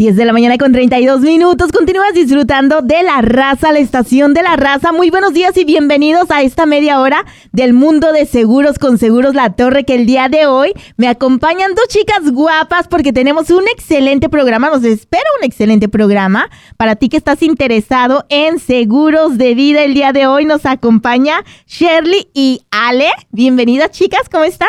10 de la mañana con 32 minutos. Continúas disfrutando de La Raza, la estación de La Raza. Muy buenos días y bienvenidos a esta media hora del mundo de seguros con Seguros La Torre, que el día de hoy me acompañan dos chicas guapas porque tenemos un excelente programa. Nos espera un excelente programa para ti que estás interesado en seguros de vida. El día de hoy nos acompaña Shirley y Ale. Bienvenidas, chicas, ¿cómo están?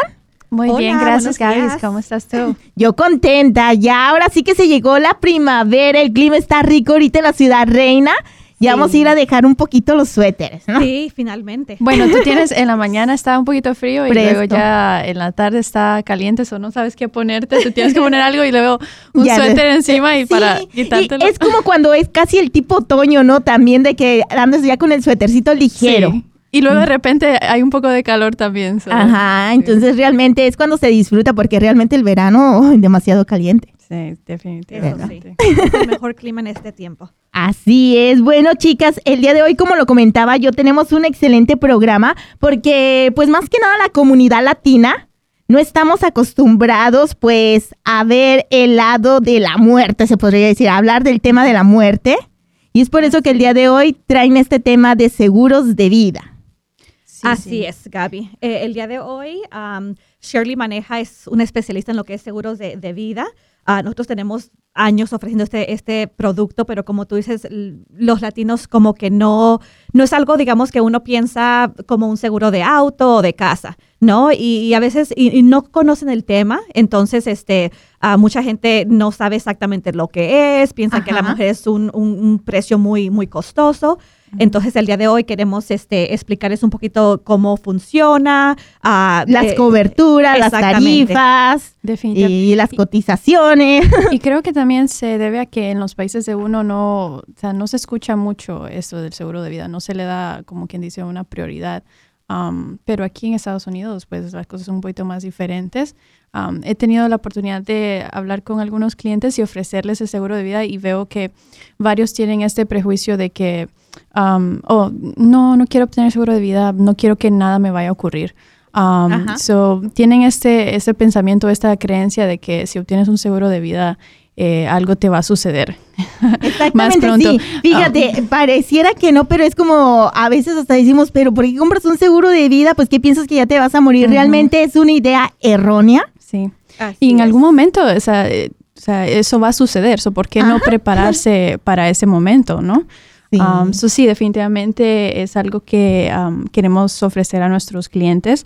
Muy hola, bien, gracias, Gaby. ¿Cómo estás tú? Yo contenta, ya ahora sí que se llegó la primavera, el clima está rico ahorita en la Ciudad Reina, ya sí. Vamos a ir a dejar un poquito los suéteres, ¿no? Sí, finalmente. Bueno, tú tienes, en la mañana está un poquito frío y luego ya en la tarde está caliente, o no sabes qué ponerte, tú tienes que poner algo y luego un suéter encima y sí, para quitártelo. Y es como cuando es casi el tipo otoño, ¿no? También de que andas ya con el suétercito ligero. Sí. Y luego de repente hay un poco de calor también, ¿sabes? Ajá, entonces realmente es cuando se disfruta, porque realmente el verano es demasiado caliente. Sí, definitivamente. Sí. Es el mejor clima en este tiempo. Así es. Bueno, chicas, el día de hoy, como lo comentaba yo, tenemos un excelente programa, porque pues más que nada la comunidad latina no estamos acostumbrados pues a ver el lado de la muerte, se podría decir, a hablar del tema de la muerte. Y es por eso que el día de hoy traen este tema de seguros de vida. Sí, Así es, Gaby. El día de hoy, Shirley Maneja es una especialista en lo que es seguros de vida. Nosotros tenemos años ofreciendo este producto, pero como tú dices, los latinos como que no es algo, digamos, que uno piensa como un seguro de auto o de casa, ¿no? Y a veces y no conocen el tema, entonces mucha gente no sabe exactamente lo que es, piensa que la mujer es un precio muy, muy costoso. Entonces, el día de hoy queremos explicarles un poquito cómo funciona. Las coberturas, las tarifas y las cotizaciones. Y creo que también se debe a que en los países de uno no se escucha mucho eso del seguro de vida. No se le da, como quien dice, una prioridad. Pero aquí en Estados Unidos, pues las cosas son un poquito más diferentes. He tenido la oportunidad de hablar con algunos clientes y ofrecerles el seguro de vida y veo que varios tienen este prejuicio de que no quiero obtener seguro de vida, no quiero que nada me vaya a ocurrir. Tienen este pensamiento, esta creencia de que si obtienes un seguro de vida, algo te va a suceder. Exactamente, más pronto. Sí. Fíjate, pareciera que no, pero es como a veces hasta decimos, pero ¿por qué compras un seguro de vida? Pues, ¿qué piensas que ya te vas a morir? Realmente es una idea errónea. Sí. Así y en algún momento, o sea, eso va a suceder. So, ¿por qué no prepararse para ese momento, no? Sí. Sí, definitivamente es algo que queremos ofrecer a nuestros clientes.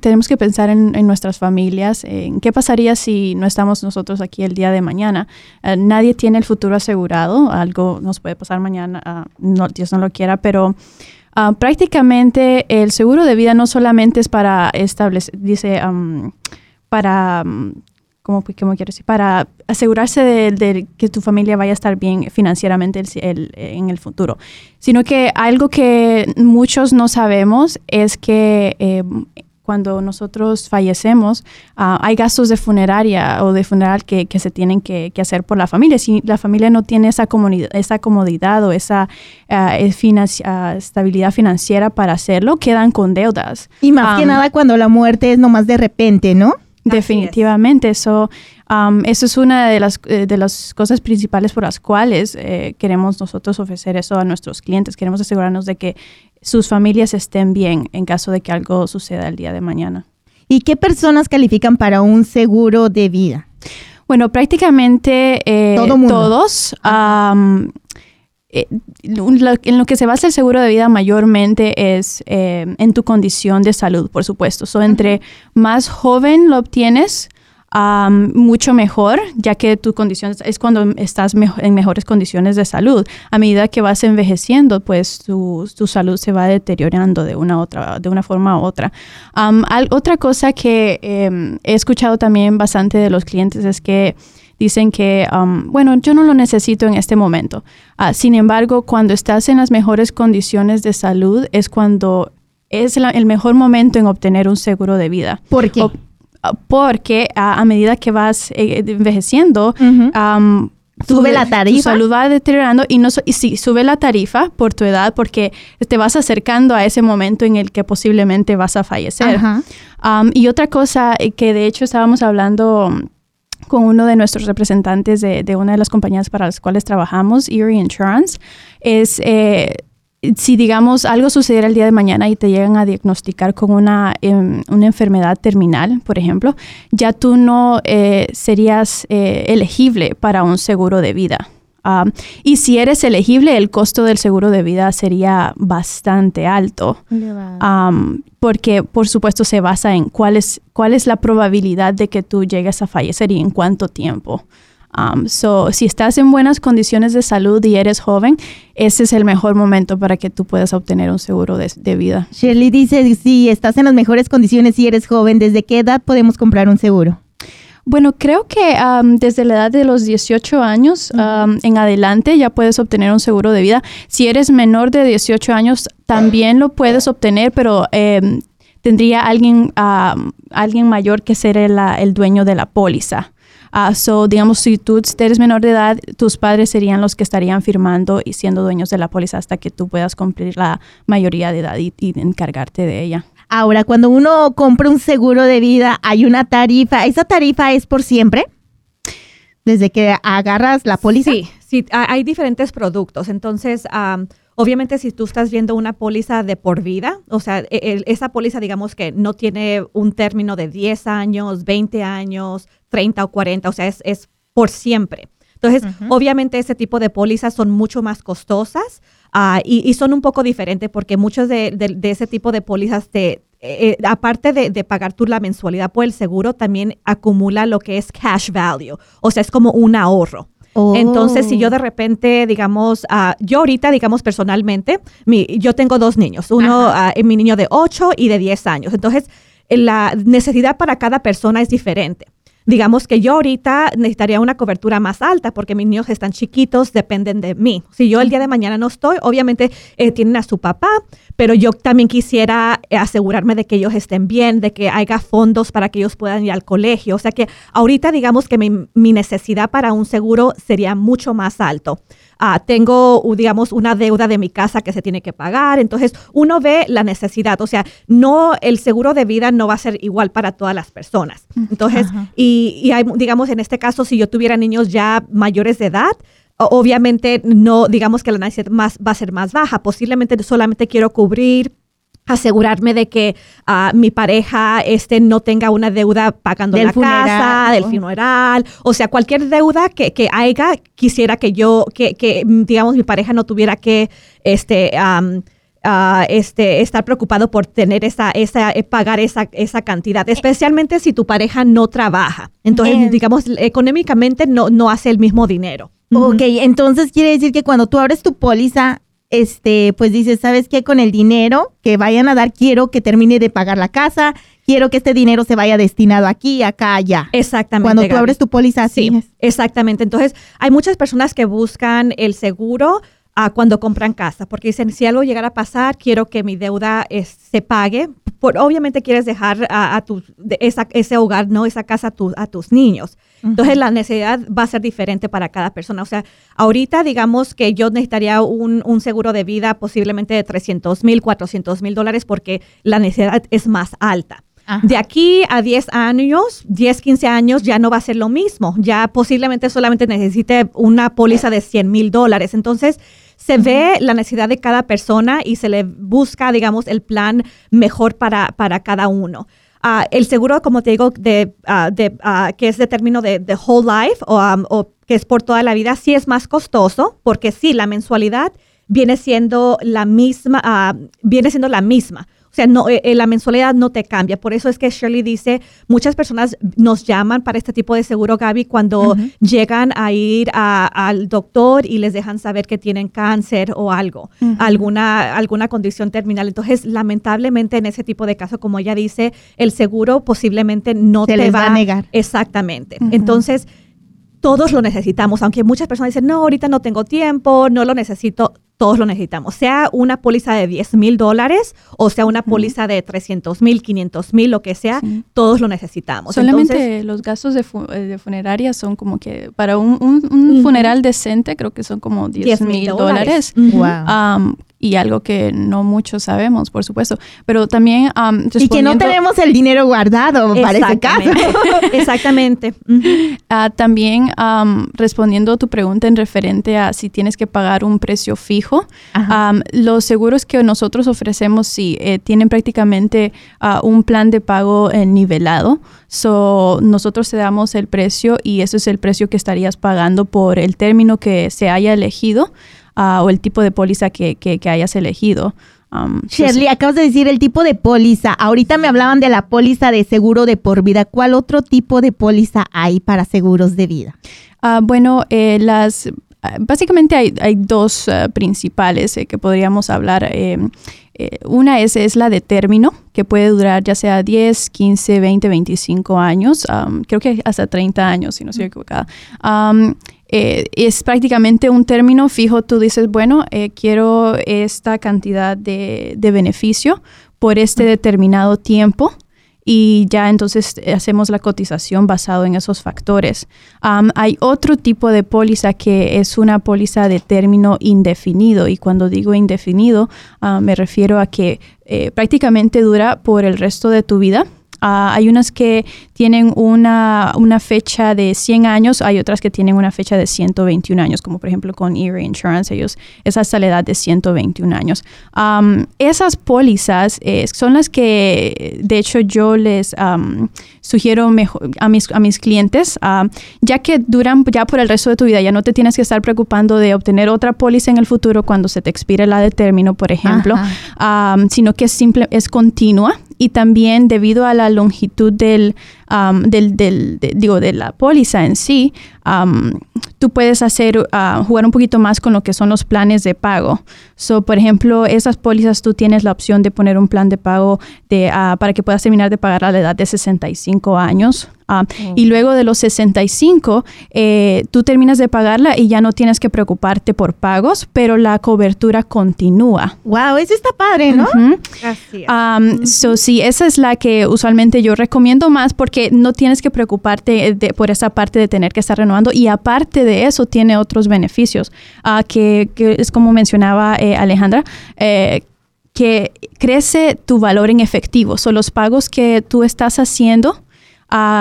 Tenemos que pensar en nuestras familias, en qué pasaría si no estamos nosotros aquí el día de mañana. Nadie tiene el futuro asegurado, algo nos puede pasar mañana, Dios no lo quiera, pero prácticamente el seguro de vida no solamente es para establecer, dice, ¿Cómo quiero decir? Para asegurarse de que tu familia vaya a estar bien financieramente en el futuro. Sino que algo que muchos no sabemos es que cuando nosotros fallecemos, hay gastos de funeraria o de funeral que se tienen que hacer por la familia. Si la familia no tiene esa comodidad o esa estabilidad financiera para hacerlo, quedan con deudas. Y más que nada cuando la muerte es nomás de repente, ¿no? Definitivamente, eso es una de las cosas principales por las cuales queremos nosotros ofrecer eso a nuestros clientes. Queremos asegurarnos de que sus familias estén bien en caso de que algo suceda el día de mañana. ¿Y qué personas califican para un seguro de vida? Bueno, prácticamente todos. En lo que se basa el seguro de vida mayormente es en tu condición de salud, por supuesto. So, entre más joven lo obtienes, mucho mejor, ya que tu condición es cuando estás en mejores condiciones de salud. A medida que vas envejeciendo, pues tu salud se va deteriorando de una forma u otra. Otra cosa que he escuchado también bastante de los clientes es que dicen que, yo no lo necesito en este momento. Sin embargo, cuando estás en las mejores condiciones de salud es cuando es el mejor momento en obtener un seguro de vida. ¿Por qué? Porque a medida que vas envejeciendo, sube la tarifa. Tu salud va deteriorando y sube la tarifa por tu edad porque te vas acercando a ese momento en el que posiblemente vas a fallecer. Y otra cosa que de hecho estábamos hablando con uno de nuestros representantes de una de las compañías para las cuales trabajamos, Erie Insurance, es si digamos algo sucediera el día de mañana y te llegan a diagnosticar con una enfermedad terminal, por ejemplo, ya tú no serías elegible para un seguro de vida. Y si eres elegible, el costo del seguro de vida sería bastante alto, porque por supuesto se basa en cuál es la probabilidad de que tú llegues a fallecer y en cuánto tiempo. Si estás en buenas condiciones de salud y eres joven, ese es el mejor momento para que tú puedas obtener un seguro de vida. Shirley dice, si estás en las mejores condiciones y eres joven, ¿desde qué edad podemos comprar un seguro? Bueno, creo que desde la edad de los 18 años en adelante ya puedes obtener un seguro de vida. Si eres menor de 18 años también lo puedes obtener, pero tendría alguien mayor que ser el dueño de la póliza. Digamos, si tú eres menor de edad, tus padres serían los que estarían firmando y siendo dueños de la póliza hasta que tú puedas cumplir la mayoría de edad y encargarte de ella. Ahora, cuando uno compra un seguro de vida, hay una tarifa. ¿Esa tarifa es por siempre? ¿Desde que agarras la póliza? Sí, hay diferentes productos. Entonces, obviamente, si tú estás viendo una póliza de por vida, o sea, esa póliza, digamos que no tiene un término de 10 años, 20 años, 30 o 40, o sea, es por siempre. Entonces, obviamente, ese tipo de pólizas son mucho más costosas y son un poco diferentes porque muchos de ese tipo de pólizas, aparte de pagar tú la mensualidad por el seguro, también acumula lo que es cash value, o sea, es como un ahorro. Oh. Entonces, si yo de repente, digamos, yo ahorita, digamos, personalmente, yo tengo dos niños, uno, mi niño de 8 y de 10 años. Entonces, la necesidad para cada persona es diferente. Digamos que yo ahorita necesitaría una cobertura más alta porque mis niños están chiquitos, dependen de mí. Si yo el día de mañana no estoy, obviamente tienen a su papá, pero yo también quisiera asegurarme de que ellos estén bien, de que haya fondos para que ellos puedan ir al colegio. O sea que ahorita digamos que mi necesidad para un seguro sería mucho más alto. Tengo, digamos, una deuda de mi casa que se tiene que pagar. Entonces, uno ve la necesidad. O sea, no, el seguro de vida no va a ser igual para todas las personas. Entonces, y hay, digamos, en este caso, si yo tuviera niños ya mayores de edad, obviamente no, digamos que la necesidad va a ser más baja. Posiblemente solamente quiero cubrir, asegurarme de que mi pareja no tenga una deuda pagando la casa, del funeral, o sea, cualquier deuda que haya, quisiera que yo, que digamos mi pareja no tuviera que estar preocupado por tener pagar esa cantidad, especialmente si tu pareja no trabaja. Entonces, digamos, económicamente no hace el mismo dinero. Okay, entonces quiere decir que cuando tú abres tu póliza, pues dices, ¿sabes qué? Con el dinero que vayan a dar, quiero que termine de pagar la casa, quiero que este dinero se vaya destinado aquí, acá, allá. Exactamente. Cuando tú abres tu póliza, así es. Exactamente. Entonces, hay muchas personas que buscan el seguro cuando compran casa, porque dicen, si algo llegara a pasar, quiero que mi deuda se pague. Obviamente quieres dejar ese hogar, no esa casa a tus niños. Entonces, la necesidad va a ser diferente para cada persona. O sea, ahorita digamos que yo necesitaría un seguro de vida posiblemente de $300,000, $400,000 porque la necesidad es más alta. Ajá. De aquí a 10 años, 10, 15 años ya no va a ser lo mismo. Ya posiblemente solamente necesite una póliza de $100,000. Entonces, se ve la necesidad de cada persona y se le busca, digamos, el plan mejor para cada uno. El seguro, como te digo, que es de término de whole life o que es por toda la vida, sí es más costoso porque sí, la mensualidad viene siendo la misma. O sea, no, la mensualidad no te cambia. Por eso es que Shirley dice, muchas personas nos llaman para este tipo de seguro, Gaby, cuando llegan a ir al doctor y les dejan saber que tienen cáncer o algo, alguna condición terminal. Entonces, lamentablemente, en ese tipo de casos, como ella dice, el seguro posiblemente no te va a negar. Exactamente. Entonces, todos lo necesitamos, aunque muchas personas dicen, no, ahorita no tengo tiempo, no lo necesito. Todos lo necesitamos, sea una póliza de $10,000 o sea una póliza de $300,000, $500,000, lo que sea, todos lo necesitamos. Solamente entonces, los gastos de funeraria son como que para un funeral decente creo que son como $10,000. Wow. y algo que no muchos sabemos, por supuesto. Pero también... y que no tenemos el dinero guardado para ese caso. Exactamente. También respondiendo a tu pregunta en referente a si tienes que pagar un precio fijo, los seguros que nosotros ofrecemos sí tienen prácticamente un plan de pago nivelado. So, nosotros te damos el precio y ese es el precio que estarías pagando por el término que se haya elegido o el tipo de póliza que hayas elegido. Shirley, acabas de decir el tipo de póliza. Ahorita me hablaban de la póliza de seguro de por vida. ¿Cuál otro tipo de póliza hay para seguros de vida? Bueno, básicamente hay dos principales que podríamos hablar. Una es la de término, que puede durar ya sea 10, 15, 20, 25 años. Creo que hasta 30 años, si no estoy equivocada. Es prácticamente un término fijo. Tú dices, bueno, quiero esta cantidad de beneficio por este determinado tiempo. Y ya entonces hacemos la cotización basado en esos factores. Hay otro tipo de póliza que es una póliza de término indefinido. Y cuando digo indefinido, me refiero a que prácticamente dura por el resto de tu vida. Hay unas que tienen una fecha de 100 años, hay otras que tienen una fecha de 121 años, como por ejemplo con Erie Insurance, ellos es hasta la edad de 121 años. Esas pólizas son las que, de hecho, yo les sugiero mejor a mis clientes, ya que duran ya por el resto de tu vida, ya no te tienes que estar preocupando de obtener otra póliza en el futuro cuando se te expire la de término, por ejemplo, sino que es continua. Y también debido a la longitud de la póliza en sí, tú puedes jugar un poquito más con lo que son los planes de pago. So, por ejemplo, esas pólizas tú tienes la opción de poner un plan de pago para que puedas terminar de pagar a la edad de 65 años. Y luego de los 65, tú terminas de pagarla y ya no tienes que preocuparte por pagos, pero la cobertura continúa. ¡Wow! Eso está padre, ¿no? Gracias. So, sí, esa es la que usualmente yo recomiendo más porque no tienes que preocuparte por esa parte de tener que estar renovando. Y aparte de eso, tiene otros beneficios que es como mencionaba Alejandra, que crece tu valor en efectivo. Son los pagos que tú estás haciendo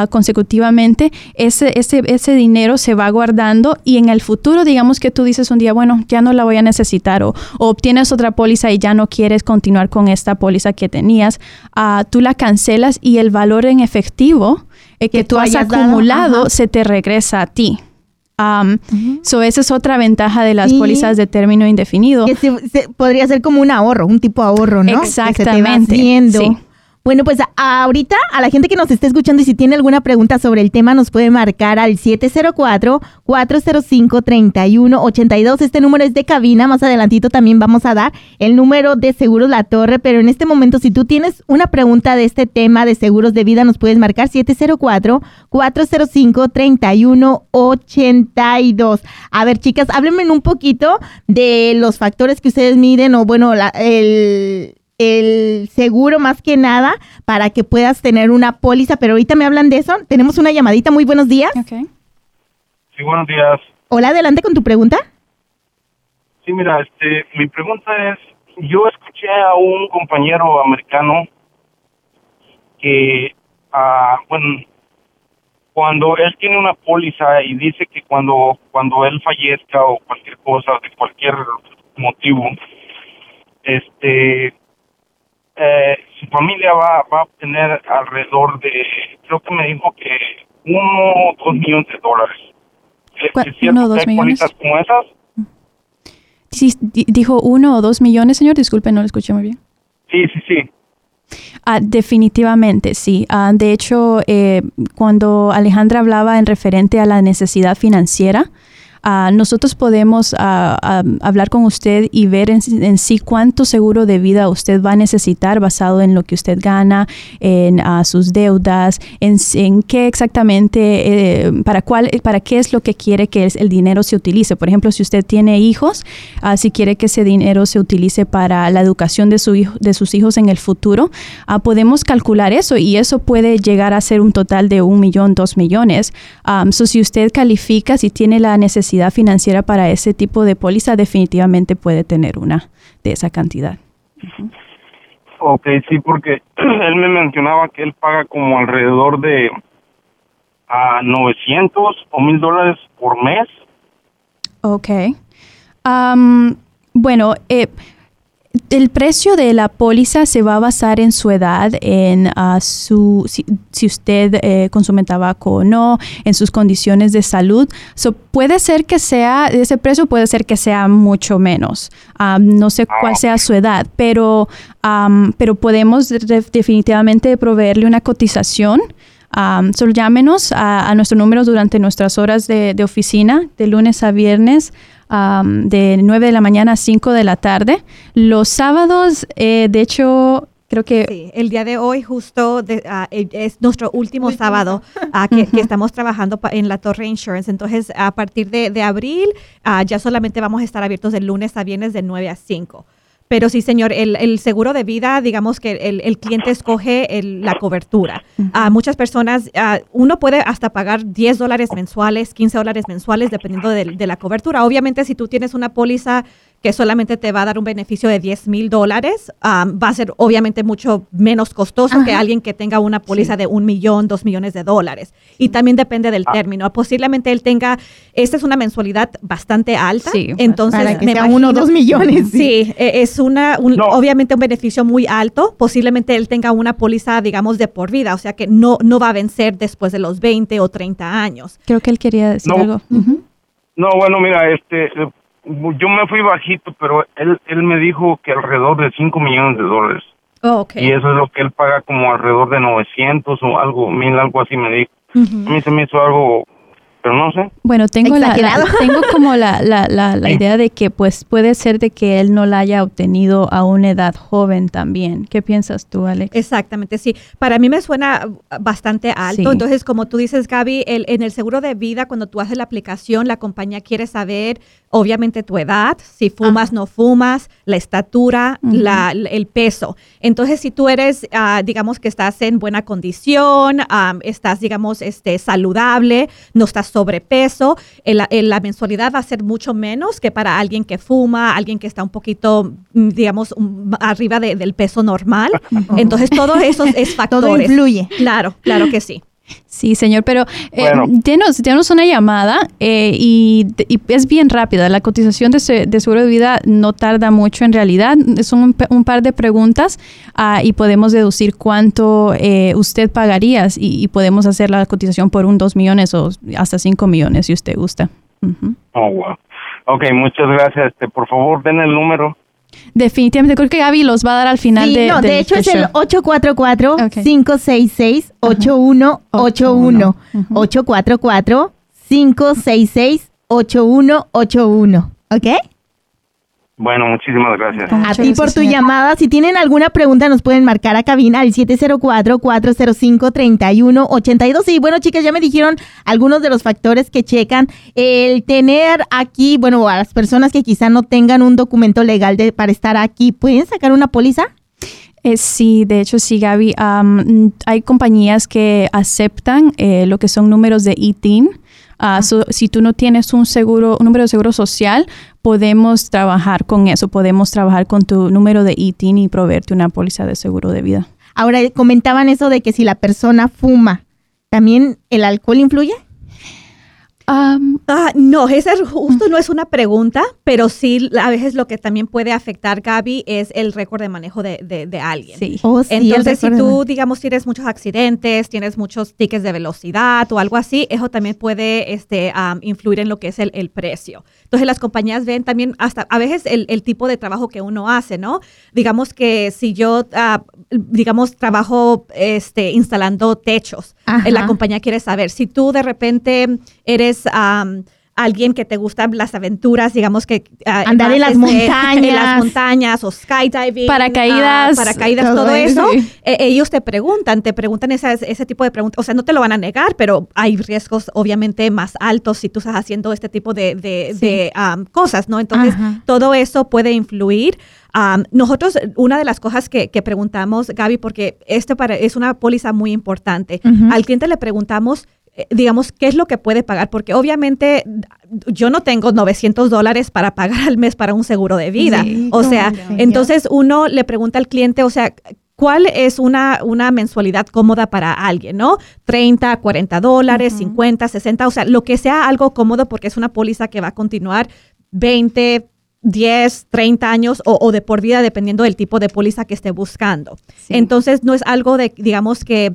consecutivamente, ese dinero se va guardando y en el futuro, digamos que tú dices un día, bueno, ya no la voy a necesitar o obtienes otra póliza y ya no quieres continuar con esta póliza que tenías, tú la cancelas y el valor en efectivo que tú has acumulado se te regresa a ti. So esa es otra ventaja de las pólizas de término indefinido. Que podría ser como un ahorro, un tipo ahorro, ¿no? Exactamente. Bueno, pues ahorita a la gente que nos está escuchando y si tiene alguna pregunta sobre el tema nos puede marcar al 704-405-3182. Este número es de cabina, más adelantito también vamos a dar el número de Seguros La Torre, pero en este momento si tú tienes una pregunta de este tema de seguros de vida nos puedes marcar 704-405-3182. A ver, chicas, háblenme un poquito de los factores que ustedes miden o bueno, el seguro más que nada para que puedas tener una póliza, pero ahorita me hablan de eso. Tenemos una llamadita. Muy buenos días. Okay. Sí, buenos días. Hola, adelante con tu pregunta. Sí, mira, mi pregunta es, yo escuché a un compañero americano que, bueno, cuando él tiene una póliza y dice que cuando él fallezca o cualquier cosa, de cualquier motivo, su familia va a obtener alrededor de, creo que me dijo que $1 o $2 millones. ¿1 o 2 millones? ¿Como esas? Sí, dijo $1 o $2 millones, señor. Disculpe, no lo escuché muy bien. Sí. Definitivamente, sí. De hecho, cuando Alejandra hablaba en referente a la necesidad financiera, nosotros podemos hablar con usted y ver en sí cuánto seguro de vida usted va a necesitar basado en lo que usted gana, en sus deudas, en qué exactamente, para qué es lo que quiere que el dinero se utilice. Por ejemplo, si usted tiene hijos, si quiere que ese dinero se utilice para la educación de sus hijos en el futuro, podemos calcular eso y eso puede llegar a ser un total de $1 millón, $2 millones. So si usted califica, si tiene la necesidad capacidad financiera para ese tipo de póliza, definitivamente puede tener una de esa cantidad. Uh-huh. Ok, sí, porque él me mencionaba que él paga como alrededor de $900 o $1,000 por mes. Ok. Bueno, el precio de la póliza se va a basar en su edad, en si usted consume tabaco o no, en sus condiciones de salud. So, puede ser que sea, ese precio puede ser que sea mucho menos. No sé cuál sea su edad, pero podemos definitivamente proveerle una cotización. Solo llámenos a nuestro número durante nuestras horas de oficina, de lunes a viernes, de 9 de la mañana a 5 de la tarde. Los sábados, de hecho, creo que... Sí, el día de hoy justo es nuestro último sábado que estamos trabajando en la Torre Insurance. Entonces, a partir de abril, ya solamente vamos a estar abiertos de lunes a viernes de 9 a 5. Pero sí, señor, el seguro de vida, digamos que el cliente escoge la cobertura. Muchas personas, uno puede hasta pagar $10 mensuales, $15 mensuales, dependiendo de la cobertura. Obviamente, si tú tienes una póliza que solamente te va a dar un beneficio de $10,000, va a ser obviamente mucho menos costoso que alguien que tenga una póliza de $1,000,000, $2,000,000. Y también depende del término. Posiblemente él tenga, esta es una mensualidad bastante alta. Sí, entonces para que me sea imagino, $1 o $2 millones. Sí, es obviamente un beneficio muy alto. Posiblemente él tenga una póliza, digamos, de por vida, o sea que no va a vencer después de los 20 o 30 años. Creo que él quería decir algo. Uh-huh. No, bueno, mira, yo me fui bajito, pero él me dijo que alrededor de $5 millones. Oh, okay. Y eso es lo que él paga, como alrededor de 900 o algo, 1000, algo así me dijo. Uh-huh. A mí se me hizo algo, pero no sé. Bueno, tengo tengo como la idea de que pues puede ser de que él no la haya obtenido a una edad joven también. ¿Qué piensas tú, Alex? Exactamente, sí. Para mí me suena bastante alto. Sí. Entonces, como tú dices, Gaby, en el seguro de vida, cuando tú haces la aplicación, la compañía quiere saber, obviamente, tu edad, si fumas, no fumas, la estatura, el peso. Entonces, si tú eres, digamos que estás en buena condición, estás, digamos, saludable, no estás sobrepeso, la mensualidad va a ser mucho menos que para alguien que fuma, alguien que está un poquito, digamos, arriba del peso normal. Entonces, todo eso es factores. Todo influye. Claro, claro que sí. Sí, señor, pero bueno, denos una llamada y es bien rápida. La cotización de seguro de vida no tarda mucho en realidad. Son un par de preguntas y podemos deducir cuánto usted pagaría y podemos hacer la cotización por $2 millones o hasta $5 millones si usted gusta. Uh-huh. Oh, wow. Ok, muchas gracias. Por favor, den el número. Definitivamente, creo que Gaby los va a dar al final. Sí, de hecho es el 844-566-8181. 844-566-8181. ¿Ok? Bueno, muchísimas gracias. A ti por tu llamada. Si tienen alguna pregunta, nos pueden marcar a cabina al 704-405-3182. Y bueno, chicas, ya me dijeron algunos de los factores que checan. El tener aquí, bueno, a las personas que quizá no tengan un documento legal para estar aquí, ¿pueden sacar una póliza? Sí, de hecho sí, Gaby. Hay compañías que aceptan lo que son números de ITIN. Si tú no tienes un número de seguro social, podemos trabajar con eso. Podemos trabajar con tu número de ITIN y proveerte una póliza de seguro de vida. Ahora, comentaban eso de que si la persona fuma, ¿también el alcohol influye? No, esa justo no es una pregunta, pero sí a veces lo que también puede afectar, Gaby, es el récord de manejo de alguien. Sí. Oh, sí. Entonces, si tú, digamos, tienes muchos accidentes, tienes muchos tickets de velocidad o algo así, eso también puede influir en lo que es el precio. Entonces, las compañías ven también hasta a veces el tipo de trabajo que uno hace, ¿no? Digamos que si yo, trabajo instalando techos, la compañía quiere saber. Si tú de repente eres alguien que te gustan las aventuras, digamos que andar en las montañas, o skydiving, paracaídas, todo eso, sí. Ellos te preguntan ese tipo de preguntas, o sea, no te lo van a negar, pero hay riesgos obviamente más altos si tú estás haciendo este tipo de cosas, ¿no? Entonces, todo eso puede influir. Nosotros, una de las cosas que preguntamos, Gaby, porque es una póliza muy importante, al cliente le preguntamos digamos, qué es lo que puede pagar, porque obviamente yo no tengo $900 para pagar al mes para un seguro de vida. Sí, o sea, entonces uno le pregunta al cliente, o sea, ¿cuál es una mensualidad cómoda para alguien, no? $30, $40, uh-huh. 50, 60, o sea, lo que sea algo cómodo, porque es una póliza que va a continuar 20, 10, 30 años o de por vida, dependiendo del tipo de póliza que esté buscando. Sí. Entonces, no es algo de, digamos, que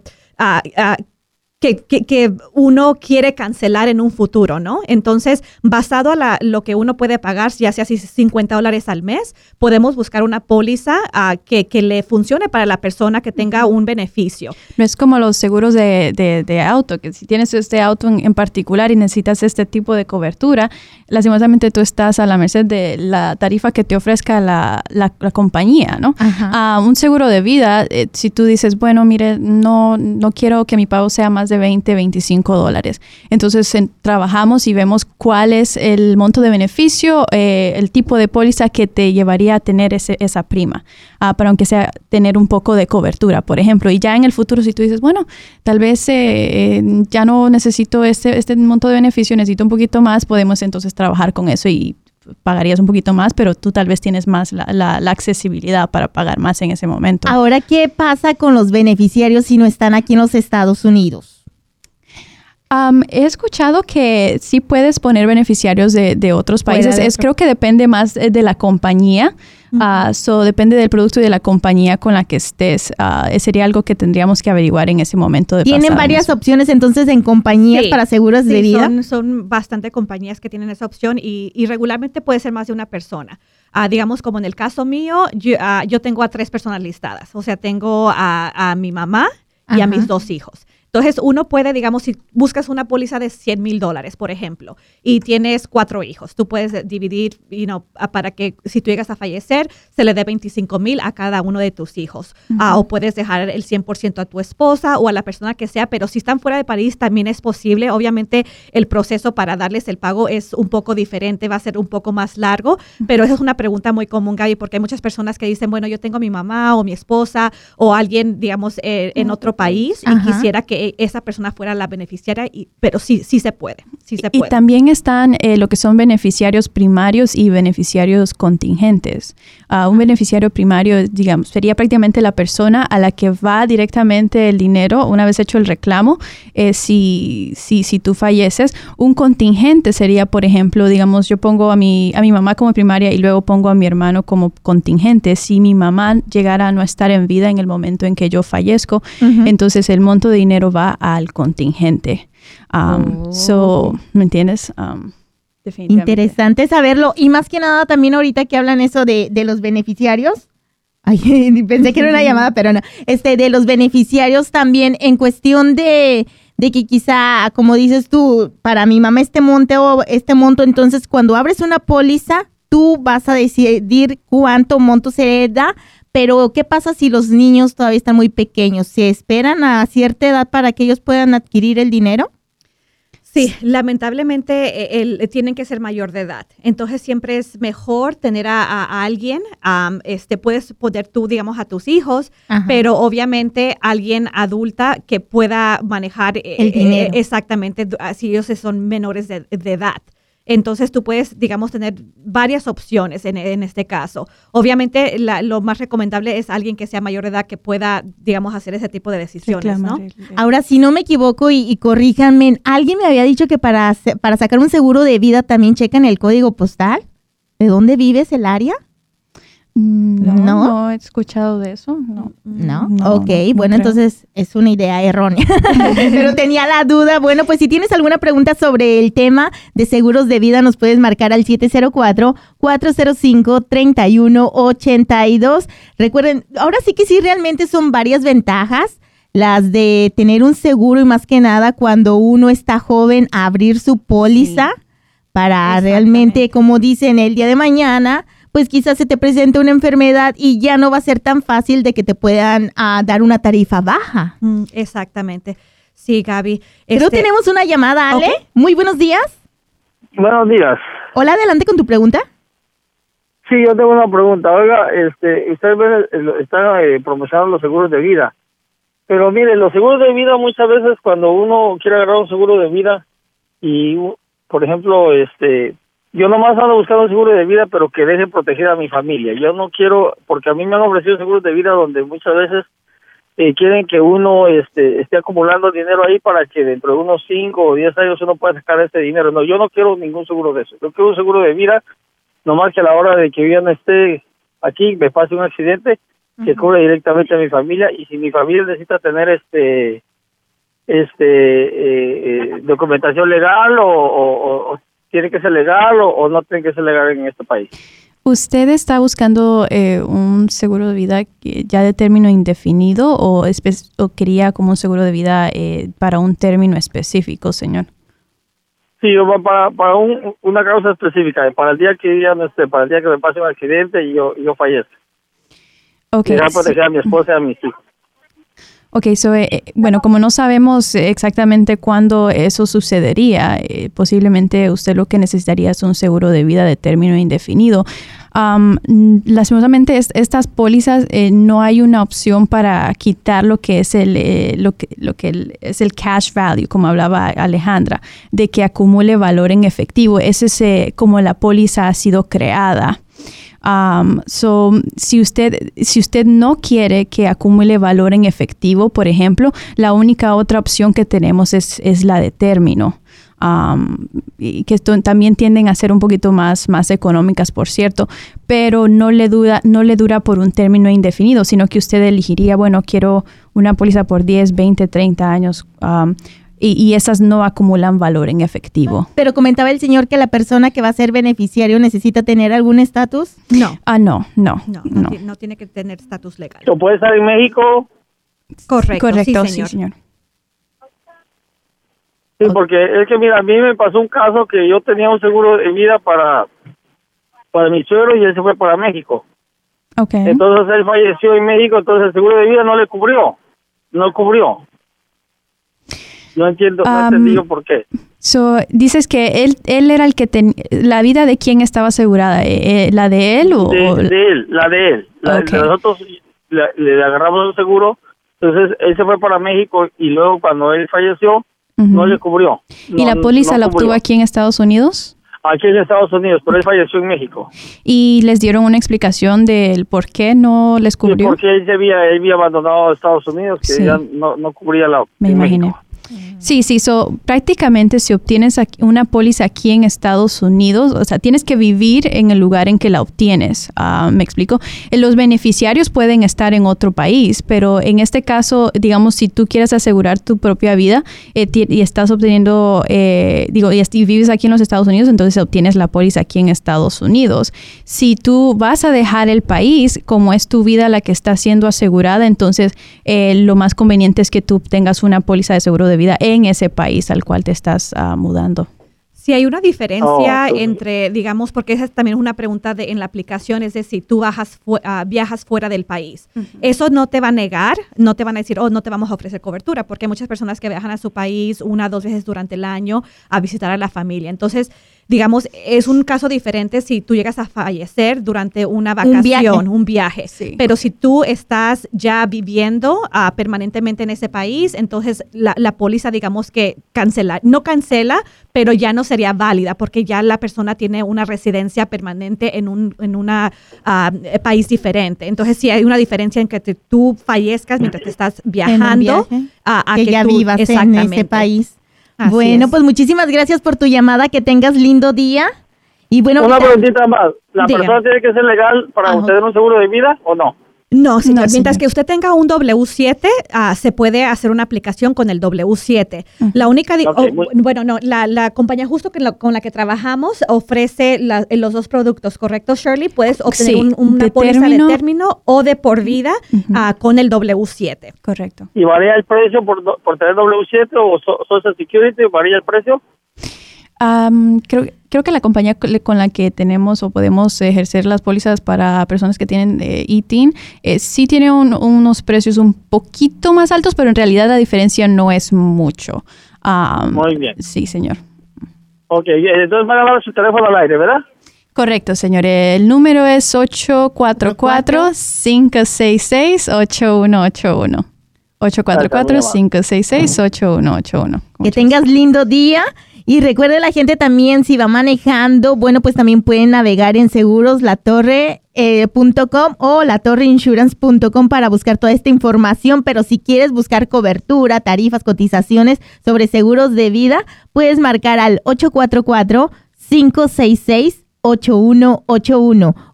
uno quiere cancelar en un futuro, ¿no? Entonces, basado a lo que uno puede pagar, ya sea si $50 al mes, podemos buscar una póliza que le funcione para la persona, que tenga un beneficio. No es como los seguros de auto, que si tienes este auto en particular y necesitas este tipo de cobertura, lastimosamente tú estás a la merced de la tarifa que te ofrezca la compañía, ¿no? Un seguro de vida, si tú dices, bueno, mire, no quiero que mi pago sea más de $20, $25. Entonces trabajamos y vemos cuál es el monto de beneficio, el tipo de póliza que te llevaría a tener esa prima, para aunque sea tener un poco de cobertura, por ejemplo. Y ya en el futuro, si tú dices, bueno, tal vez ya no necesito este monto de beneficio, necesito un poquito más, podemos entonces trabajar con eso y pagarías un poquito más, pero tú tal vez tienes más la accesibilidad para pagar más en ese momento. Ahora, ¿qué pasa con los beneficiarios si no están aquí en los Estados Unidos? He escuchado que sí puedes poner beneficiarios de otros países. Creo que depende más de la compañía. Depende del producto y de la compañía con la que estés. Sería algo que tendríamos que averiguar en ese momento. ¿Tienen varias opciones entonces en compañías para seguros de vida? Son bastante compañías que tienen esa opción y regularmente puede ser más de una persona. Digamos, como en el caso mío, yo tengo a 3 personas listadas. O sea, tengo a mi mamá y a mis 2 hijos. Entonces, uno puede, digamos, si buscas una póliza de $100,000, por ejemplo, y tienes 4 hijos, tú puedes dividir, para que si tú llegas a fallecer, se le dé $25,000 a cada uno de tus hijos. Uh-huh. O puedes dejar el 100% a tu esposa o a la persona que sea, pero si están fuera de París también es posible. Obviamente, el proceso para darles el pago es un poco diferente, va a ser un poco más largo, pero esa es una pregunta muy común, Gaby, porque hay muchas personas que dicen, bueno, yo tengo a mi mamá o mi esposa o alguien, digamos, en otro país y quisiera que esa persona fuera la beneficiaria, pero sí se puede. Sí se puede. Y también están lo que son beneficiarios primarios y beneficiarios contingentes. Un beneficiario primario, digamos, sería prácticamente la persona a la que va directamente el dinero una vez hecho el reclamo, si tú falleces. Un contingente sería, por ejemplo, digamos, yo pongo a mi mamá como primaria y luego pongo a mi hermano como contingente. Si mi mamá llegara a no estar en vida en el momento en que yo fallezco, entonces el monto de dinero va al contingente. ¿Me entiendes? Interesante saberlo. Y más que nada, también ahorita que hablan eso de los beneficiarios. Ay, pensé que era una llamada, pero no. De los beneficiarios también, en cuestión de que quizá, como dices tú, para mi mamá este monto, entonces cuando abres una póliza, tú vas a decidir cuánto monto se da. Pero, ¿qué pasa si los niños todavía están muy pequeños? ¿Se esperan a cierta edad para que ellos puedan adquirir el dinero? Sí, lamentablemente tienen que ser mayor de edad. Entonces, siempre es mejor tener a alguien. Puedes poner tú, digamos, a tus hijos, pero obviamente alguien adulta que pueda manejar el dinero. Exactamente, si ellos son menores de edad. Entonces, tú puedes, digamos, tener varias opciones en este caso. Obviamente, lo más recomendable es alguien que sea mayor de edad que pueda, digamos, hacer ese tipo de decisiones, ¿no? Ahora, si no me equivoco y corríjanme, alguien me había dicho que para sacar un seguro de vida también checan el código postal. ¿De dónde vives el área? No he escuchado de eso. No. No, entonces es una idea errónea. Pero tenía la duda. Bueno, pues si tienes alguna pregunta sobre el tema de seguros de vida, nos puedes marcar al 704-405-3182. Recuerden, ahora sí que sí realmente son varias ventajas las de tener un seguro, y más que nada cuando uno está joven, abrir su póliza para realmente, como dicen, el día de mañana, pues quizás se te presente una enfermedad y ya no va a ser tan fácil de que te puedan dar una tarifa baja. Exactamente. Sí, Gaby. Pero tenemos una llamada, Ale. Okay. Muy buenos días. Buenos días. Hola, adelante con tu pregunta. Sí, yo tengo una pregunta. Oiga, ustedes están promocionando los seguros de vida. Pero mire, los seguros de vida muchas veces cuando uno quiere agarrar un seguro de vida y, por ejemplo, yo nomás ando buscando un seguro de vida, pero que deje proteger a mi familia. Yo no quiero, porque a mí me han ofrecido seguros de vida donde muchas veces quieren que uno esté acumulando dinero ahí para que dentro de unos 5 o 10 años uno pueda sacar ese dinero. No, yo no quiero ningún seguro de eso. Yo quiero un seguro de vida, nomás que a la hora de que yo no esté aquí, me pase un accidente, que cubre directamente a mi familia, y si mi familia necesita tener documentación legal o tiene que ser legal o no tiene que ser legal en este país. ¿Usted está buscando un seguro de vida ya de término indefinido o quería como un seguro de vida para un término específico, señor? Sí, yo para una causa específica, para el día que ya no esté, para el día que me pase un accidente y yo fallezco. Okay, para proteger a mi esposa y a mis hijos. Ok, bueno, como no sabemos exactamente cuándo eso sucedería, posiblemente usted lo que necesitaría es un seguro de vida de término indefinido. Lastimosamente, estas pólizas no hay una opción para quitar lo que es el cash value, como hablaba Alejandra, de que acumule valor en efectivo. Ese es como la póliza ha sido creada. Si usted no quiere que acumule valor en efectivo, por ejemplo, la única otra opción que tenemos es la de término, y que también tienden a ser un poquito más económicas, por cierto, pero no le dura por un término indefinido, sino que usted elegiría, bueno, quiero una póliza por 10, 20, 30 años, y esas no acumulan valor en efectivo. Pero comentaba el señor que la persona que va a ser beneficiario necesita tener algún estatus. No. Ah, no. No tiene que tener estatus legal. ¿Lo puede estar en México? Correcto, sí, señor. Sí, porque es que, mira, a mí me pasó un caso que yo tenía un seguro de vida para mi suegro y él se fue para México. Okay. Entonces él falleció en México, entonces el seguro de vida no le cubrió. No cubrió. No entiendo, no entendí por qué. Dices que él era el que tenía... ¿La vida de quién estaba asegurada? ¿La de él o...? De él. Okay. Nosotros le agarramos el seguro, entonces él se fue para México y luego cuando él falleció, no le cubrió. ¿Y la póliza la obtuvo aquí en Estados Unidos? Aquí en Estados Unidos, pero él falleció en México. ¿Y les dieron una explicación del por qué no les cubrió? Sí, porque él había abandonado a Estados Unidos, que ya no cubría la... Me imaginé. México. Sí, prácticamente si obtienes una póliza aquí en Estados Unidos, o sea, tienes que vivir en el lugar en que la obtienes, ¿me explico? Los beneficiarios pueden estar en otro país, pero en este caso, digamos, si tú quieres asegurar tu propia vida y estás obteniendo, y vives aquí en los Estados Unidos, entonces obtienes la póliza aquí en Estados Unidos. Si tú vas a dejar el país, como es tu vida la que está siendo asegurada, entonces lo más conveniente es que tú tengas una póliza de seguro de vida en ese país al cual te estás mudando. Si hay una diferencia entre, digamos, porque esa es también una pregunta en la aplicación, es decir, tú viajas fuera del país. Uh-huh. Eso no te va a negar, no te van a decir, no te vamos a ofrecer cobertura, porque hay muchas personas que viajan a su país 1 o 2 veces durante el año a visitar a la familia. Entonces, digamos, es un caso diferente si tú llegas a fallecer durante una vacación, un viaje. Sí. Pero si tú estás ya viviendo permanentemente en ese país, entonces la póliza, digamos que no cancela, pero ya no sería válida porque ya la persona tiene una residencia permanente en un país diferente. Entonces, sí hay una diferencia en que tú fallezcas mientras te estás viajando a que ya vivas en ese país. Así es. Pues muchísimas gracias por tu llamada, que tengas lindo día. Y bueno, una preguntita más, ¿la persona tiene que ser legal para obtener un seguro de vida o no? No, señor. Mientras que usted tenga un W7, se puede hacer una aplicación con el W7. La única, la compañía justo con la que trabajamos ofrece los dos productos, ¿correcto, Shirley? Puedes obtener una póliza de término o de por vida con el W7. Correcto. ¿Y varía el precio por tener W7 o Social Security? ¿Varía el precio? Creo que la compañía con la que tenemos o podemos ejercer las pólizas para personas que tienen ITIN sí tiene unos precios un poquito más altos, pero en realidad la diferencia no es mucho. Muy bien. Sí, señor. Ok, entonces van a dar su teléfono al aire, ¿verdad? Correcto, señor. El número es 844-566-8181. 844-566-8181. Que tengas lindo día. Y recuerde la gente también, si va manejando, bueno, pues también pueden navegar en seguroslatorre.com o latorreinsurance.com para buscar toda esta información. Pero si quieres buscar cobertura, tarifas, cotizaciones sobre seguros de vida, puedes marcar al 844-566-8181.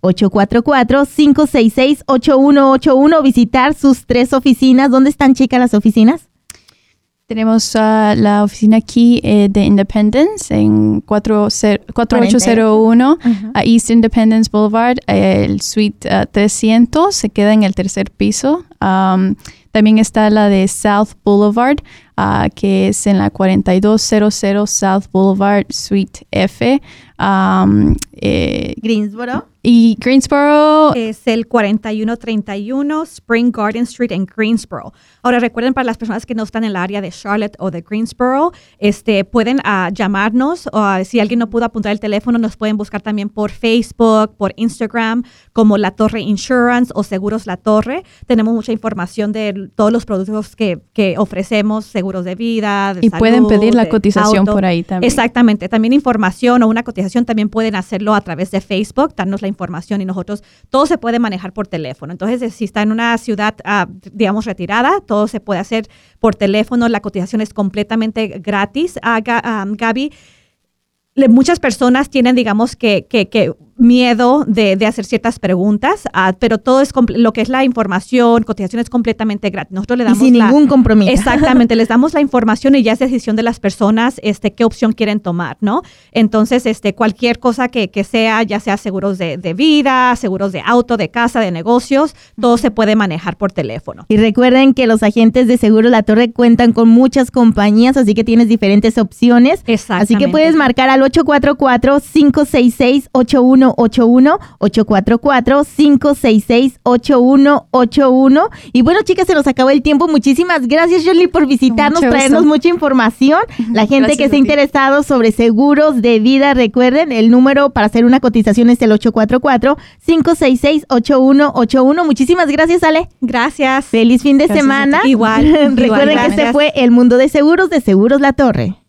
844-566-8181. Visitar sus 3 oficinas. ¿Dónde están, chicas, las oficinas? Tenemos la oficina aquí de Independence en 4801 East Independence Boulevard, el suite 300, se queda en el tercer piso. También está la de South Boulevard, que es en la 4200 South Boulevard, suite F. Greensboro. Y Greensboro es el 4131 Spring Garden Street en Greensboro. Ahora recuerden, para las personas que no están en el área de Charlotte o de Greensboro, pueden llamarnos. Si alguien no pudo apuntar el teléfono, nos pueden buscar también por Facebook, por Instagram, como La Torre Insurance o Seguros La Torre. Tenemos mucha información de todos los productos que ofrecemos, seguros de vida, de salud. Y pueden pedir la cotización auto. Por ahí también. Exactamente. También información o una cotización también pueden hacerlo a través de Facebook, darnos la información y nosotros, todo se puede manejar por teléfono. Entonces, si está en una ciudad, digamos, retirada, todo se puede hacer por teléfono. La cotización es completamente gratis. Gaby, muchas personas tienen, digamos, que miedo de hacer ciertas preguntas, pero todo es lo que es la información, cotización es completamente gratis. Nosotros le damos y sin ningún compromiso. Exactamente, les damos la información y ya es decisión de las personas qué opción quieren tomar, ¿no? Entonces, cualquier cosa que sea, ya sea seguros de vida, seguros de auto, de casa, de negocios, todo se puede manejar por teléfono. Y recuerden que los agentes de Seguros La Torre cuentan con muchas compañías, así que tienes diferentes opciones. Exactamente. Así que puedes marcar al 844-566-8181. 844-566-8181. Y bueno, chicas, se nos acabó el tiempo. Muchísimas gracias, Shirley, por visitarnos, traernos mucha información. La gente gracias, que esté interesado sobre seguros de vida, recuerden, el número para hacer una cotización es el 844-566-8181. Muchísimas gracias, Ale. Gracias. Feliz fin de semana. Igual. Recuerden que este fue El Mundo de Seguros La Torre.